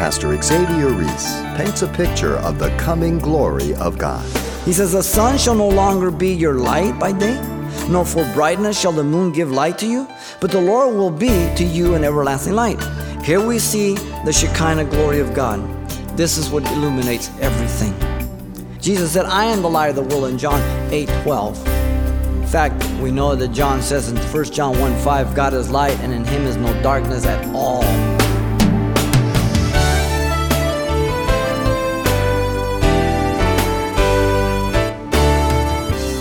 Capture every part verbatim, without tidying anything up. Pastor Xavier Reese paints a picture of the coming glory of God. He says, "The sun shall no longer be your light by day, nor for brightness shall the moon give light to you, but the Lord will be to you an everlasting light." Here we see the Shekinah glory of God. This is what illuminates everything. Jesus said, "I am the light of the world," in John eight twelve. In fact, we know that John says in First John one five, "God is light, and in him is no darkness at all."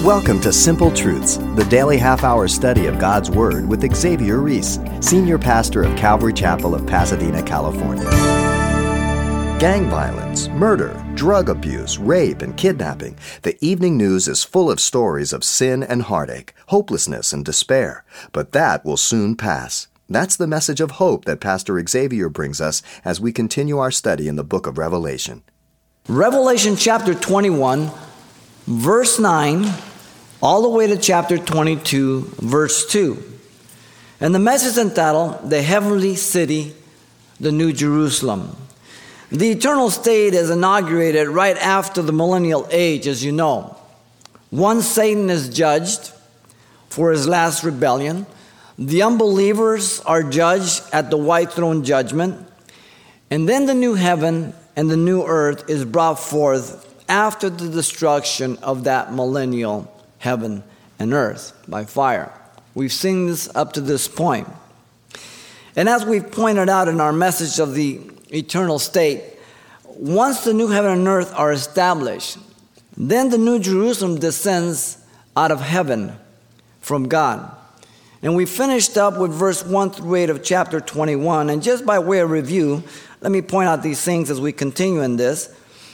Welcome to Simple Truths, the daily half-hour study of God's Word with Xavier Reese, Senior Pastor of Calvary Chapel of Pasadena, California. Gang violence, murder, drug abuse, rape, and kidnapping. The evening news is full of stories of sin and heartache, hopelessness and despair. But that will soon pass. That's the message of hope that Pastor Xavier brings us as we continue our study in the book of Revelation. Revelation chapter twenty-one, verse nine, all the way to chapter twenty-two, verse two. And the message entitled, "The Heavenly City, the New Jerusalem." The eternal state is inaugurated right after the millennial age, as you know. Once Satan is judged for his last rebellion, the unbelievers are judged at the white throne judgment, and then the new heaven and the new earth is brought forth after the destruction of that millennial heaven and earth by fire. We've seen this up to this point. And as we've pointed out in our message of the eternal state, once the new heaven and earth are established, then the new Jerusalem descends out of heaven from God. And we finished up with verse one through eight of chapter twenty-one. And just by way of review, let me point out these things as we continue in this.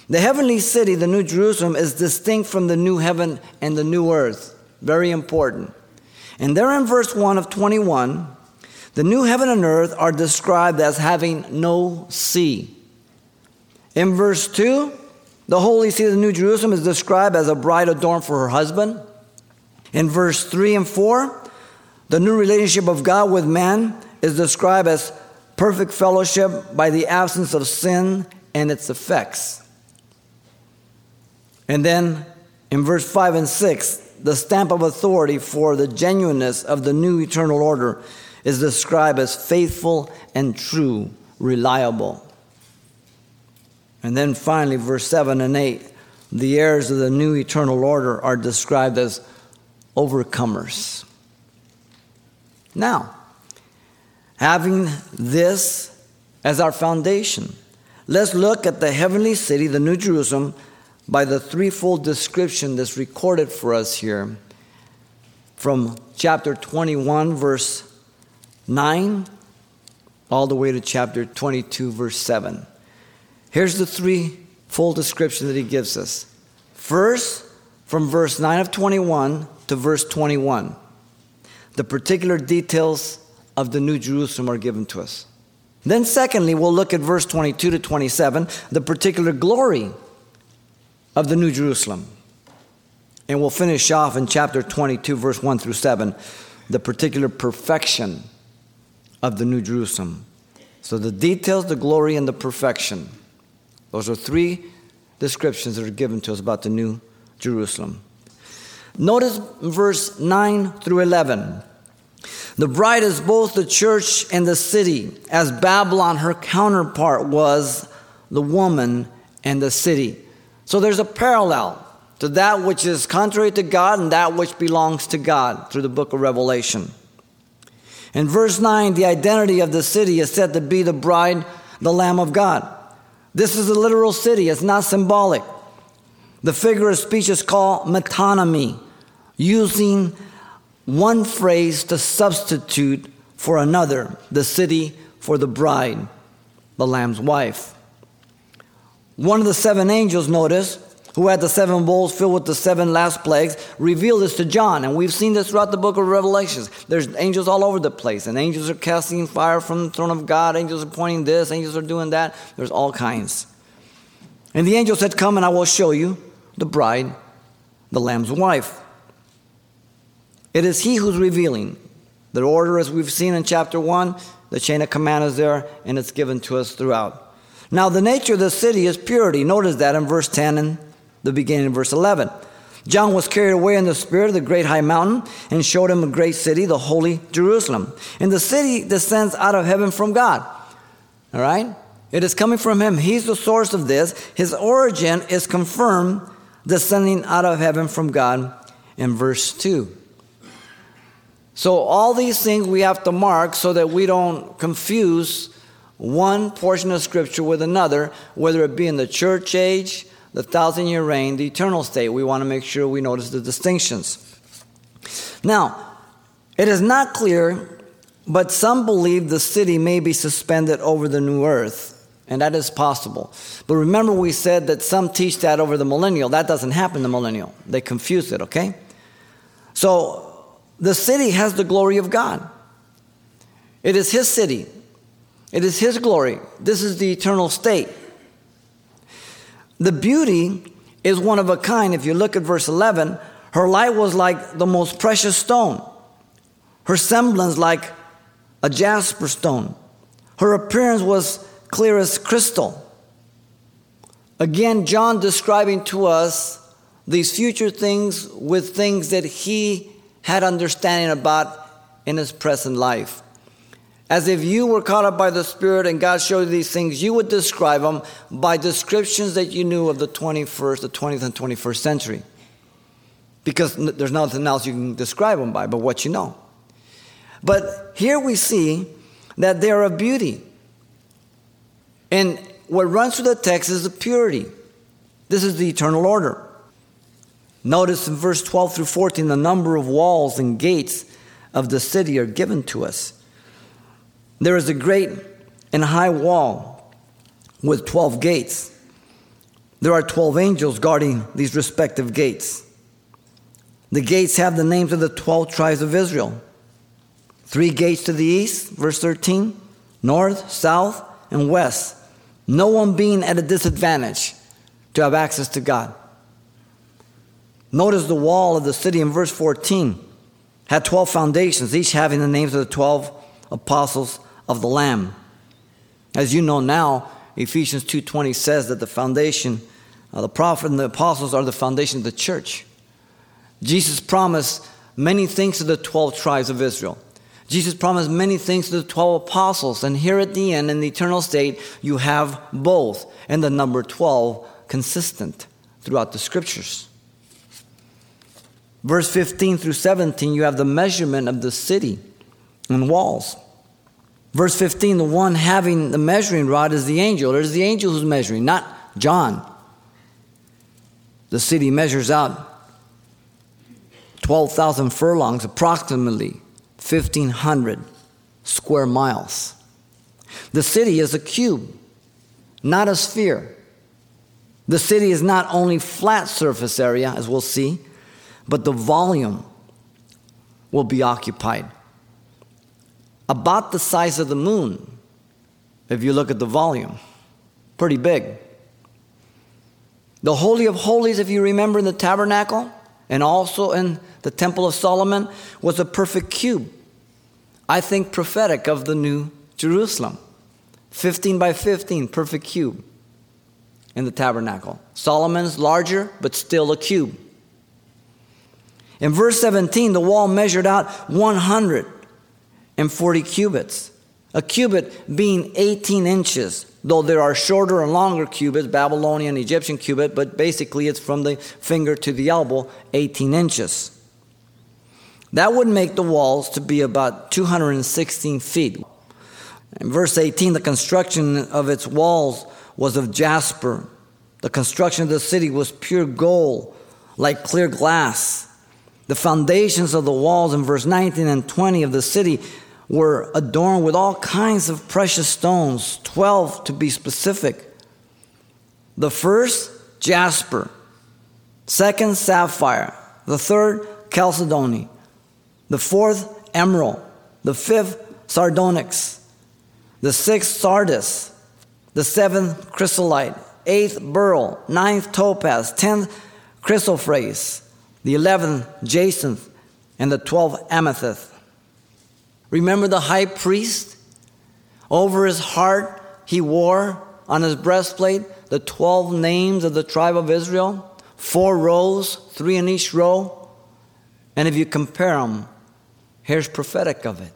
The heavenly city, the new Jerusalem, is distinct from the new heaven and the new earth. Very important. And there in verse one of twenty-one, the new heaven and earth are described as having no sea. In verse two, the holy city of the New Jerusalem is described as a bride adorned for her husband. In verse three and four, the new relationship of God with man is described as perfect fellowship by the absence of sin and its effects. And then in verse five and six, the stamp of authority for the genuineness of the new eternal order is described as faithful and true, reliable. And then finally, verse seven and eight, the heirs of the new eternal order are described as overcomers. Now, having this as our foundation, let's look at the heavenly city, the New Jerusalem, by the threefold description that's recorded for us here from chapter twenty-one, verse nine, all the way to chapter twenty-two, verse seven. Here's the three full description that he gives us. First, from verse nine of twenty-one to verse twenty-one, the particular details of the New Jerusalem are given to us. Then secondly, we'll look at verse twenty-two to twenty-seven, the particular glory of the New Jerusalem. And we'll finish off in chapter twenty-two, verse one through seven, the particular perfection of the New Jerusalem. So the details, the glory, and the perfection. Those are three descriptions that are given to us about the New Jerusalem. Notice verse nine through eleven. The bride is both the church and the city, as Babylon, her counterpart, was the woman and the city. So there's a parallel to that which is contrary to God and that which belongs to God through the book of Revelation. In verse nine, the identity of the city is said to be the bride, the Lamb of God. This is a literal city. It's not symbolic. The figure of speech is called metonymy, using one phrase to substitute for another, the city for the bride, the Lamb's wife. One of the seven angels, notice, who had the seven bowls filled with the seven last plagues, revealed this to John. And we've seen this throughout the book of Revelations. There's angels all over the place. And angels are casting fire from the throne of God. Angels are pointing this. Angels are doing that. There's all kinds. And the angel said, "Come and I will show you the bride, the Lamb's wife." It is he who's revealing. The order, as we've seen in chapter one, the chain of command is there, and it's given to us throughout. Now the nature of the city is purity. Notice that in verse ten and the beginning of verse eleven. John was carried away in the spirit of the great high mountain and showed him a great city, the holy Jerusalem. And the city descends out of heaven from God. All right? It is coming from him. He's the source of this. His origin is confirmed, descending out of heaven from God in verse two. So all these things we have to mark so that we don't confuse one portion of Scripture with another, whether it be in the church age, the thousand-year reign, the eternal state. We want to make sure we notice the distinctions. Now, it is not clear, but some believe the city may be suspended over the new earth, and that is possible. But remember we said that some teach that over the millennial. That doesn't happen in the millennial. They confuse it, okay? So the city has the glory of God. It is his city. It is his glory. This is the eternal state. The beauty is one of a kind. If you look at verse eleven, her light was like the most precious stone. Her semblance like a jasper stone. Her appearance was clear as crystal. Again, John describing to us these future things with things that he had understanding about in his present life. As if you were caught up by the Spirit and God showed you these things, you would describe them by descriptions that you knew of the twenty-first, the twentieth, and twenty-first century. Because there's nothing else you can describe them by but what you know. But here we see that they are of beauty. And what runs through the text is the purity. This is the eternal order. Notice in verse twelve through fourteen, the number of walls and gates of the city are given to us. There is a great and high wall with twelve gates. There are twelve angels guarding these respective gates. The gates have the names of the twelve tribes of Israel. Three gates to the east, verse thirteen, north, south, and west. No one being at a disadvantage to have access to God. Notice the wall of the city in verse fourteen had twelve foundations, each having the names of the twelve apostles of the Lamb. As you know now, Ephesians two twenty says that the foundation, uh, the prophet and the apostles are the foundation of the church. Jesus promised many things to the twelve tribes of Israel. Jesus promised many things to the twelve apostles. And here at the end, in the eternal state, you have both. And the number twelve consistent throughout the Scriptures. Verse fifteen through seventeen, you have the measurement of the city and walls. Verse fifteen, the one having the measuring rod is the angel. It is the angel who's measuring, not John. The city measures out twelve thousand furlongs, approximately fifteen hundred square miles. The city is a cube, not a sphere. The city is not only flat surface area, as we'll see, but the volume will be occupied. About the size of the moon, if you look at the volume. Pretty big. The Holy of Holies, if you remember in the tabernacle, and also in the Temple of Solomon, was a perfect cube. I think prophetic of the new Jerusalem. fifteen by fifteen, perfect cube in the tabernacle. Solomon's larger, but still a cube. In verse seventeen, the wall measured out one hundred and forty cubits, a cubit being eighteen inches, though there are shorter and longer cubits, Babylonian, Egyptian cubit, but basically it's from the finger to the elbow, eighteen inches. That would make the walls to be about two hundred sixteen feet. In verse eighteen, the construction of its walls was of jasper. The construction of the city was pure gold, like clear glass. The foundations of the walls in verse nineteen and twenty of the city were adorned with all kinds of precious stones, twelve to be specific. The first, jasper. Second, sapphire. The third, chalcedony. The fourth, emerald. The fifth, sardonyx. The sixth, sardis. The seventh, chrysolite. Eighth, beryl. Ninth, topaz. Tenth, chrysoprase. The eleventh, jacinth. And the twelfth, amethyst. Remember the high priest? Over his heart, he wore on his breastplate the twelve names of the tribe of Israel, four rows, three in each row. And if you compare them, here's prophetic of it.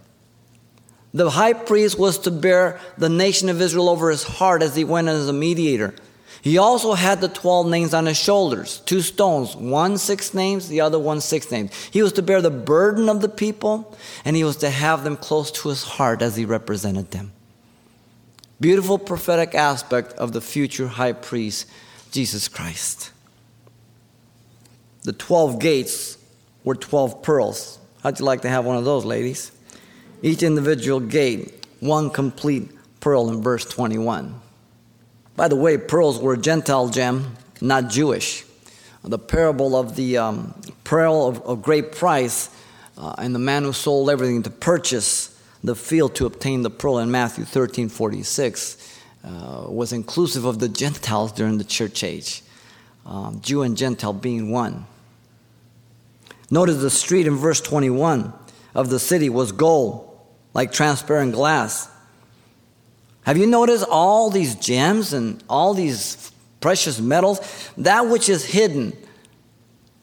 The high priest was to bear the nation of Israel over his heart as he went as a mediator. He also had the twelve names on his shoulders, two stones, one six names, the other one six names. He was to bear the burden of the people, and he was to have them close to his heart as he represented them. Beautiful prophetic aspect of the future high priest, Jesus Christ. The twelve gates were twelve pearls. How'd you like to have one of those, ladies? Each individual gate, one complete pearl in verse twenty-one. By the way, pearls were a Gentile gem, not Jewish. The parable of the um, pearl of, of great price uh, and the man who sold everything to purchase the field to obtain the pearl in Matthew thirteen forty-six uh, was inclusive of the Gentiles during the church age, um, Jew and Gentile being one. Notice the street in verse twenty-one of the city was gold, like transparent glass. Have you noticed all these gems and all these precious metals? That which is hidden,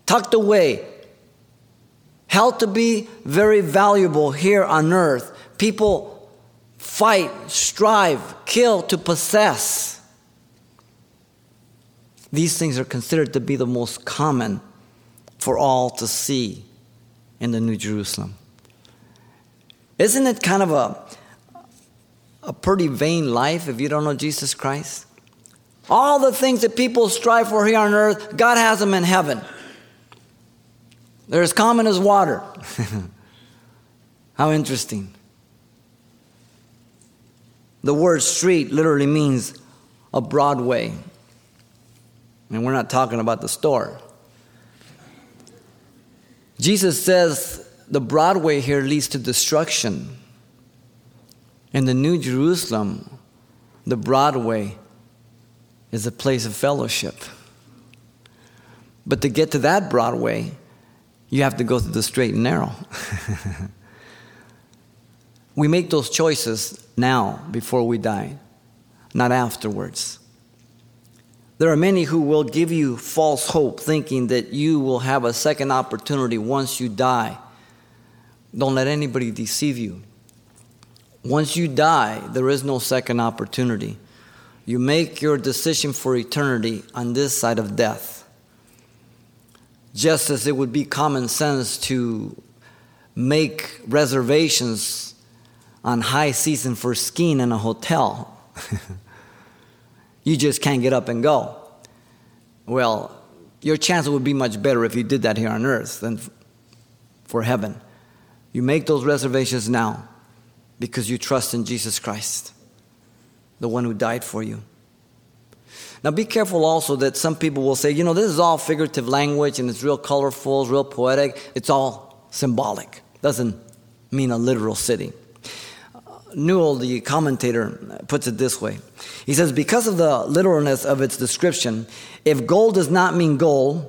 tucked away, held to be very valuable here on earth. People fight, strive, kill to possess. These things are considered to be the most common for all to see in the New Jerusalem. Isn't it kind of a A pretty vain life if you don't know Jesus Christ? All the things that people strive for here on earth, God has them in heaven. They're as common as water. How interesting. The word street literally means a broad way. And we're not talking about the store. Jesus says the broad way here leads to destruction. In the New Jerusalem, the Broadway is a place of fellowship. But to get to that Broadway, you have to go through the straight and narrow. We make those choices now before we die, not afterwards. There are many who will give you false hope, thinking that you will have a second opportunity once you die. Don't let anybody deceive you. Once you die, there is no second opportunity. You make your decision for eternity on this side of death. Just as it would be common sense to make reservations on high season for skiing in a hotel. You just can't get up and go. Well, your chance would be much better if you did that here on earth than for heaven. You make those reservations now, because you trust in Jesus Christ, the one who died for you. Now be careful also that some people will say, you know, this is all figurative language and it's real colorful, it's real poetic. It's all symbolic. Doesn't mean a literal city. Newell, the commentator, puts it this way. He says, because of the literalness of its description, if gold does not mean gold,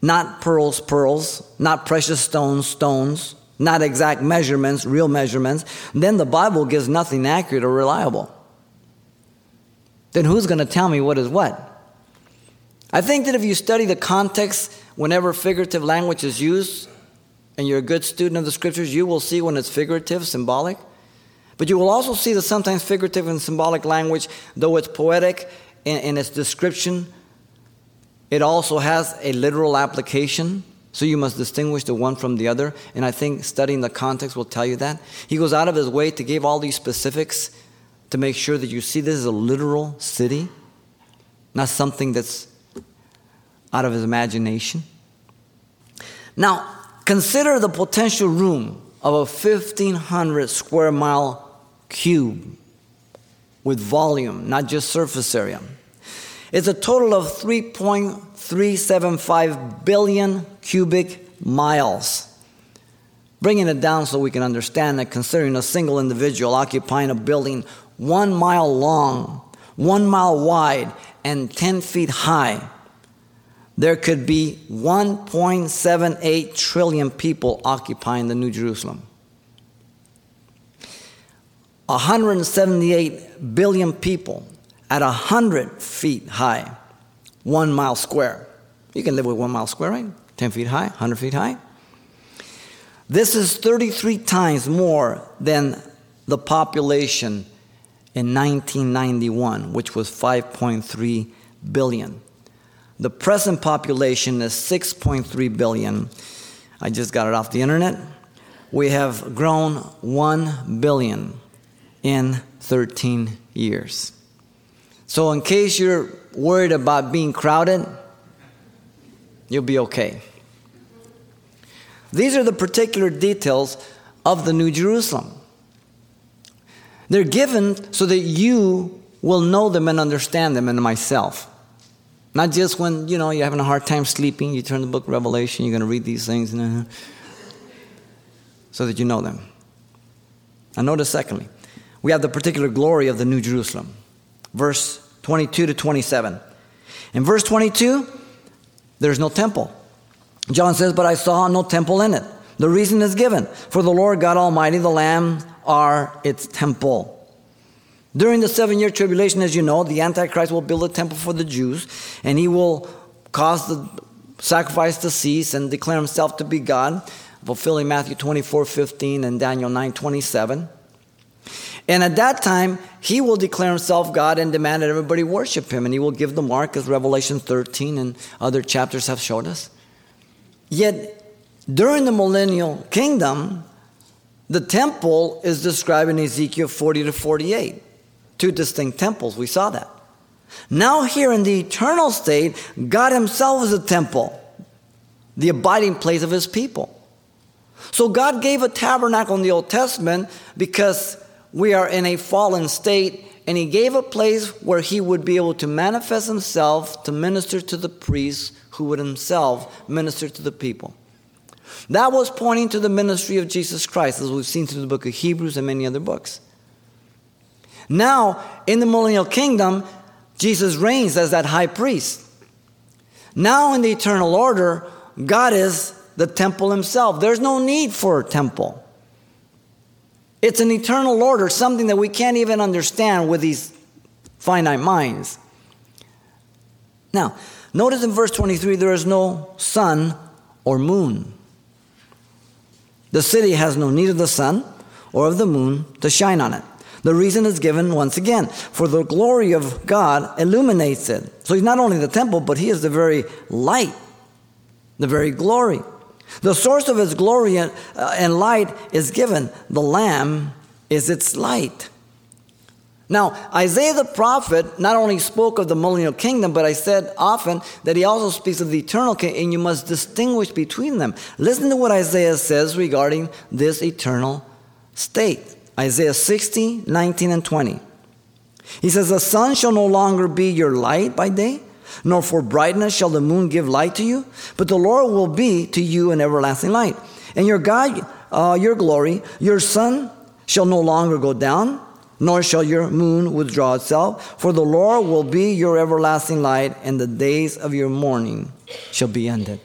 not pearls, pearls, not precious stones, stones, not exact measurements, real measurements, then the Bible gives nothing accurate or reliable. Then who's going to tell me what is what? I think that if you study the context whenever figurative language is used, and you're a good student of the Scriptures, you will see when it's figurative, symbolic. But you will also see that sometimes figurative and symbolic language, though it's poetic in, in its description, it also has a literal application. So you must distinguish the one from the other. And I think studying the context will tell you that. He goes out of his way to give all these specifics to make sure that you see this is a literal city, not something that's out of his imagination. Now, consider the potential room of a fifteen hundred square mile cube with volume, not just surface area. It's a total of three point three seven five billion cubic miles. Bringing it down so we can understand that considering a single individual occupying a building one mile long, one mile wide, and ten feet high, there could be one point seven eight trillion people occupying the New Jerusalem. one hundred seventy-eight billion people at one hundred feet high, one mile square. You can live with one mile square, right? ten feet high, one hundred feet high. This is thirty-three times more than the population in nineteen ninety-one, which was five point three billion. The present population is six point three billion. I just got it off the internet. We have grown one billion in thirteen years. So in case you're worried about being crowded, you'll be okay. These are the particular details of the New Jerusalem. They're given so that you will know them and understand them and myself. Not just when, you know, you're having a hard time sleeping, you turn the book of Revelation, you're going to read these things, and so that you know them. And notice, secondly, we have the particular glory of the New Jerusalem. Verse twenty-two to twenty-seven. In verse twenty-two, there's no temple. John says, but I saw no temple in it. The reason is given. For the Lord God Almighty, the Lamb, are its temple. During the seven-year tribulation, as you know, the Antichrist will build a temple for the Jews, and he will cause the sacrifice to cease and declare himself to be God, fulfilling Matthew twenty-four fifteen and Daniel nine twenty-seven. And at that time, he will declare himself God and demand that everybody worship him, and he will give the mark, as Revelation thirteen and other chapters have showed us. Yet, during the millennial kingdom, the temple is described in Ezekiel forty to forty-eight. Two distinct temples, we saw that. Now here in the eternal state, God himself is a temple, the abiding place of his people. So God gave a tabernacle in the Old Testament because we are in a fallen state, and he gave a place where he would be able to manifest himself to minister to the priests who would himself minister to the people. That was pointing to the ministry of Jesus Christ, as we've seen through the book of Hebrews and many other books. Now, in the millennial kingdom, Jesus reigns as that high priest. Now, in the eternal order, God is the temple himself. There's no need for a temple. It's an eternal order, something that we can't even understand with these finite minds. Now, notice in verse twenty-three, there is no sun or moon. The city has no need of the sun or of the moon to shine on it. The reason is given once again, for the glory of God illuminates it. So he's not only the temple, but he is the very light, the very glory. The source of his glory and light is given. The Lamb is its light. Now, Isaiah the prophet not only spoke of the millennial kingdom, but I said often that he also speaks of the eternal kingdom, and you must distinguish between them. Listen to what Isaiah says regarding this eternal state. Isaiah sixty, nineteen, and twenty. He says, the sun shall no longer be your light by day, nor for brightness shall the moon give light to you, but the Lord will be to you an everlasting light. And your God, uh, your glory, your sun shall no longer go down, nor shall your moon withdraw itself, for the Lord will be your everlasting light, and the days of your mourning shall be ended.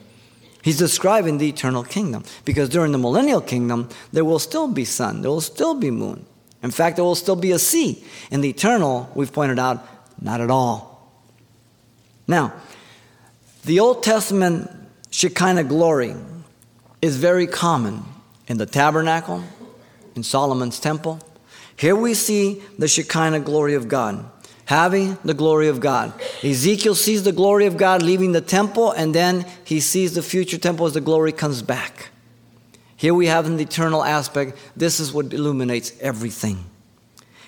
He's describing the eternal kingdom, because during the millennial kingdom, there will still be sun, there will still be moon. In fact, there will still be a sea. In the eternal, we've pointed out, not at all. Now, the Old Testament Shekinah glory is very common in the tabernacle, in Solomon's temple. Here we see the Shekinah glory of God, having the glory of God. Ezekiel sees the glory of God leaving the temple, and then he sees the future temple as the glory comes back. Here we have an eternal aspect. This is what illuminates everything.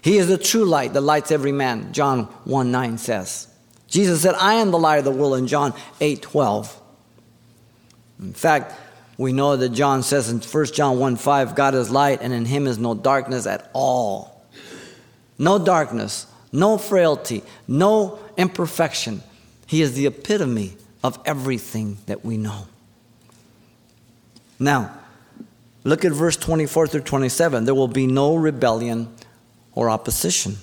He is the true light that lights every man, John one nine says. Jesus said, I am the light of the world, in John eight twelve. In fact, we know that John says in First John one five, God is light, and in him is no darkness at all. No darkness, no frailty, no imperfection. He is the epitome of everything that we know. Now, look at verse twenty-four through twenty-seven. There will be no rebellion or opposition.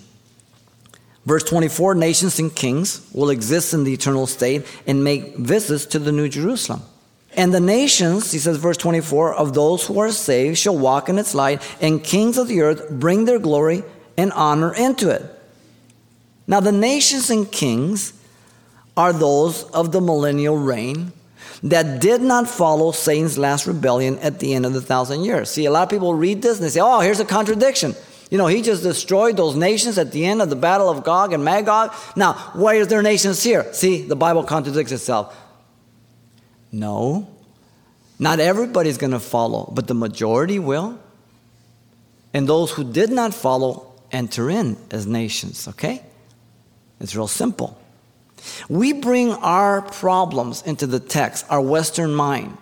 Verse twenty-four, nations and kings will exist in the eternal state and make visits to the New Jerusalem. And the nations, he says, verse twenty-four, of those who are saved shall walk in its light, and kings of the earth bring their glory and honor into it. Now the nations and kings are those of the millennial reign that did not follow Satan's last rebellion at the end of the thousand years. See, a lot of people read this and they say, oh, here's a contradiction. You know, he just destroyed those nations at the end of the battle of Gog and Magog. Now, why is there nations here? See, the Bible contradicts itself. No, not everybody's going to follow, but the majority will. And those who did not follow enter in as nations, okay? It's real simple. We bring our problems into the text, our Western mind,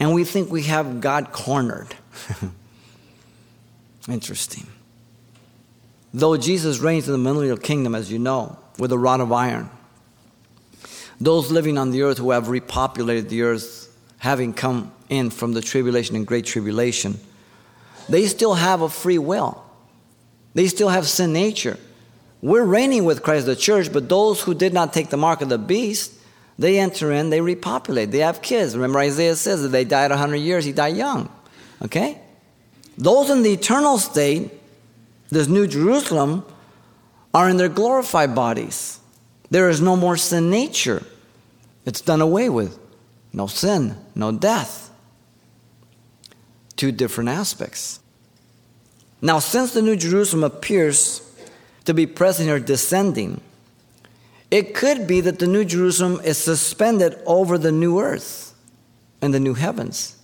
and we think we have God cornered. Interesting. Though Jesus reigns in the millennial kingdom, as you know, with a rod of iron, those living on the earth who have repopulated the earth, having come in from the tribulation and great tribulation, they still have a free will. They still have sin nature. We're reigning with Christ the church, but those who did not take the mark of the beast, they enter in, they repopulate, they have kids. Remember Isaiah says that they died one hundred years, he died young. Okay? Those in the eternal state, this New Jerusalem, are in their glorified bodies. There is no more sin nature. It's done away with. No sin, no death. Two different aspects. Now, since the New Jerusalem appears to be present or descending, it could be that the New Jerusalem is suspended over the new earth and the new heavens,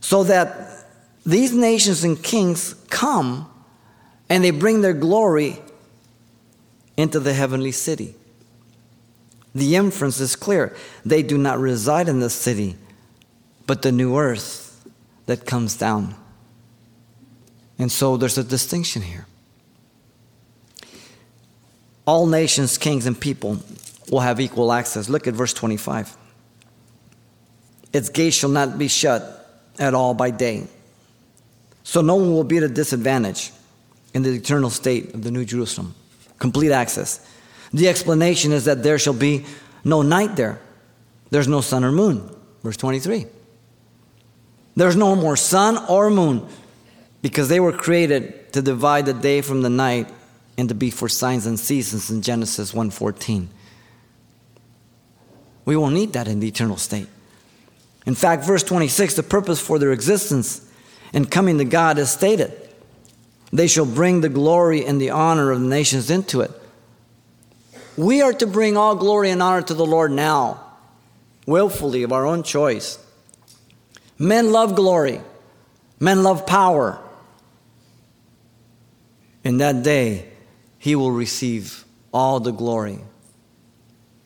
so that these nations and kings come and they bring their glory into the heavenly city. The inference is clear. They do not reside in the city, but the new earth that comes down. And so there's a distinction here. All nations, kings, and people will have equal access. Look at verse twenty-five. Its gates shall not be shut at all by day, so no one will be at a disadvantage in the eternal state of the New Jerusalem. Complete access. The explanation is that there shall be no night there. There's no sun or moon. Verse twenty-three. There's no more sun or moon, because they were created to divide the day from the night and to be for signs and seasons in Genesis one fourteen. We won't need that in the eternal state. In fact, verse twenty-six, the purpose for their existence and coming to God is stated. They shall bring the glory and the honor of the nations into it. We are to bring all glory and honor to the Lord now, willfully, of our own choice. Men love glory. Men love power. In that day, he will receive all the glory.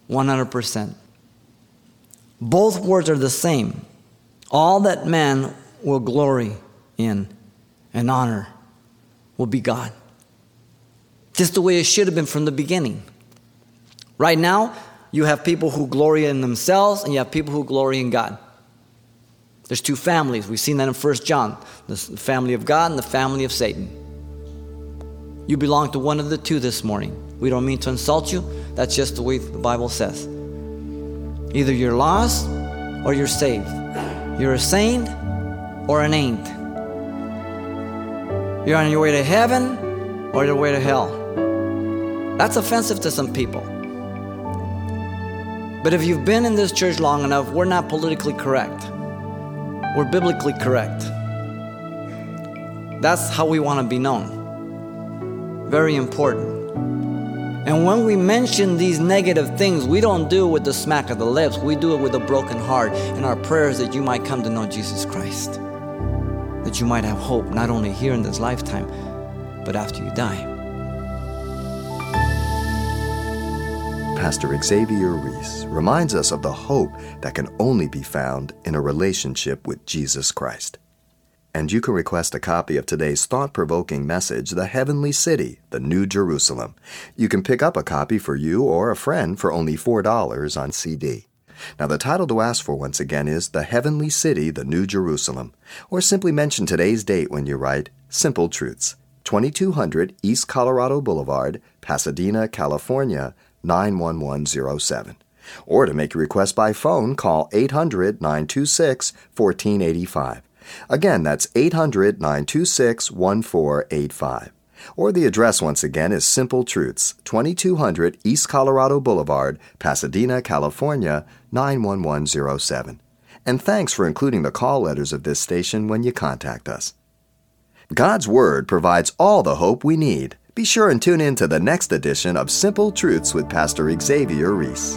one hundred percent. Both words are the same. All that man will glory in and honor will be God. Just the way it should have been from the beginning. Right now, you have people who glory in themselves and you have people who glory in God. There's two families. We've seen that in First John. The family of God and the family of Satan. You belong to one of the two this morning. We don't mean to insult you. That's just the way the Bible says. Either you're lost or you're saved. You're a saint or an ain't. You're on your way to heaven or your way to hell. That's offensive to some people. But if you've been in this church long enough, we're not politically correct. We're biblically correct. That's how we want to be known. Very important. And when we mention these negative things, we don't do it with the smack of the lips. We do it with a broken heart. And our prayer is that you might come to know Jesus Christ. That you might have hope, not only here in this lifetime, but after you die. Pastor Xavier Reese reminds us of the hope that can only be found in a relationship with Jesus Christ. And you can request a copy of today's thought-provoking message, The Heavenly City, the New Jerusalem. You can pick up a copy for you or a friend for only four dollars on C D. Now, the title to ask for once again is The Heavenly City, the New Jerusalem. Or simply mention today's date when you write Simple Truths, twenty-two hundred East Colorado Boulevard, Pasadena, California, nine one one zero seven. Or to make a request by phone, call eight hundred, nine two six, one four eight five. Again, that's eight hundred, nine two six, one four eight five. Or the address once again is Simple Truths, twenty-two hundred East Colorado Boulevard, Pasadena, California, nine one one zero seven. And thanks for including the call letters of this station when you contact us. God's Word provides all the hope we need. Be sure and tune in to the next edition of Simple Truths with Pastor Xavier Reese.